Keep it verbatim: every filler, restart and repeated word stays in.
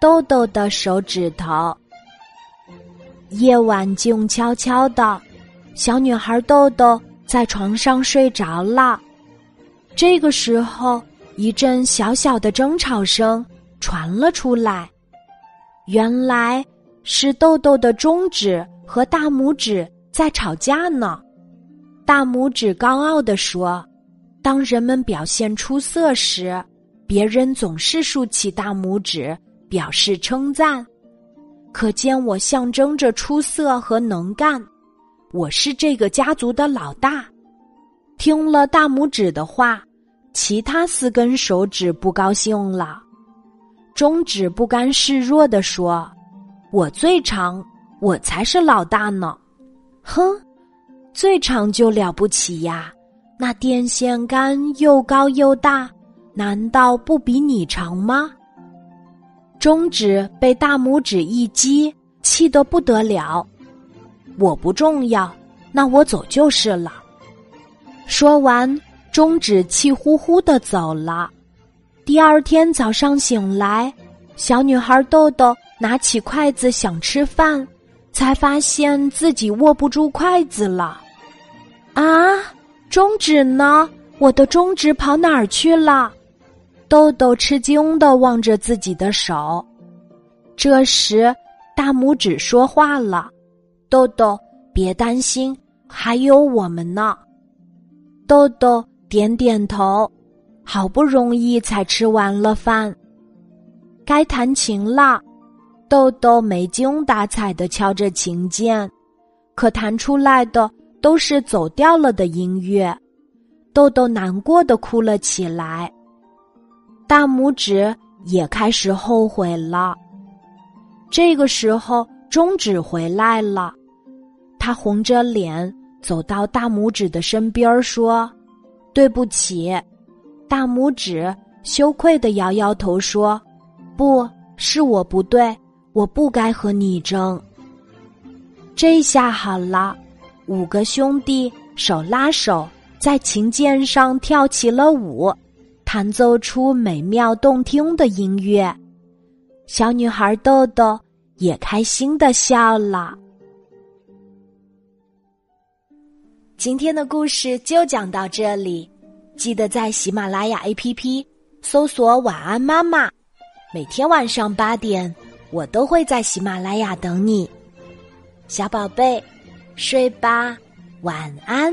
豆豆的手指头。夜晚静悄悄的，小女孩豆豆在床上睡着了。这个时候，一阵小小的争吵声传了出来，原来是豆豆的中指和大拇指在吵架呢。大拇指高傲地说，当人们表现出色时，别人总是竖起大拇指表示称赞，可见我象征着出色和能干，我是这个家族的老大。听了大拇指的话，其他四根手指不高兴了。中指不甘示弱地说，我最长，我才是老大呢。哼，最长就了不起呀，那电线杆又高又大，难道不比你长吗？中指被大拇指一击，气得不得了。我不重要，那我走就是了。说完，中指气呼呼地走了。第二天早上醒来，小女孩豆豆拿起筷子想吃饭，才发现自己握不住筷子了。啊，中指呢？我的中指跑哪儿去了？豆豆吃惊地望着自己的手。这时，大拇指说话了，豆豆，别担心，还有我们呢。豆豆点点头，好不容易才吃完了饭。该弹琴了，豆豆没精打采地敲着琴键，可弹出来的都是走调了的音乐。豆豆难过地哭了起来。大拇指也开始后悔了。这个时候，中指回来了，他红着脸走到大拇指的身边说，对不起。大拇指羞愧地摇摇头说，不，是我不对，我不该和你争。这下好了，五个兄弟手拉手在琴键上跳起了舞，弹奏出美妙动听的音乐。小女孩豆豆也开心地笑了。今天的故事就讲到这里，记得在喜马拉雅 A P P 搜索晚安妈妈，每天晚上八点我都会在喜马拉雅等你。小宝贝，睡吧，晚安。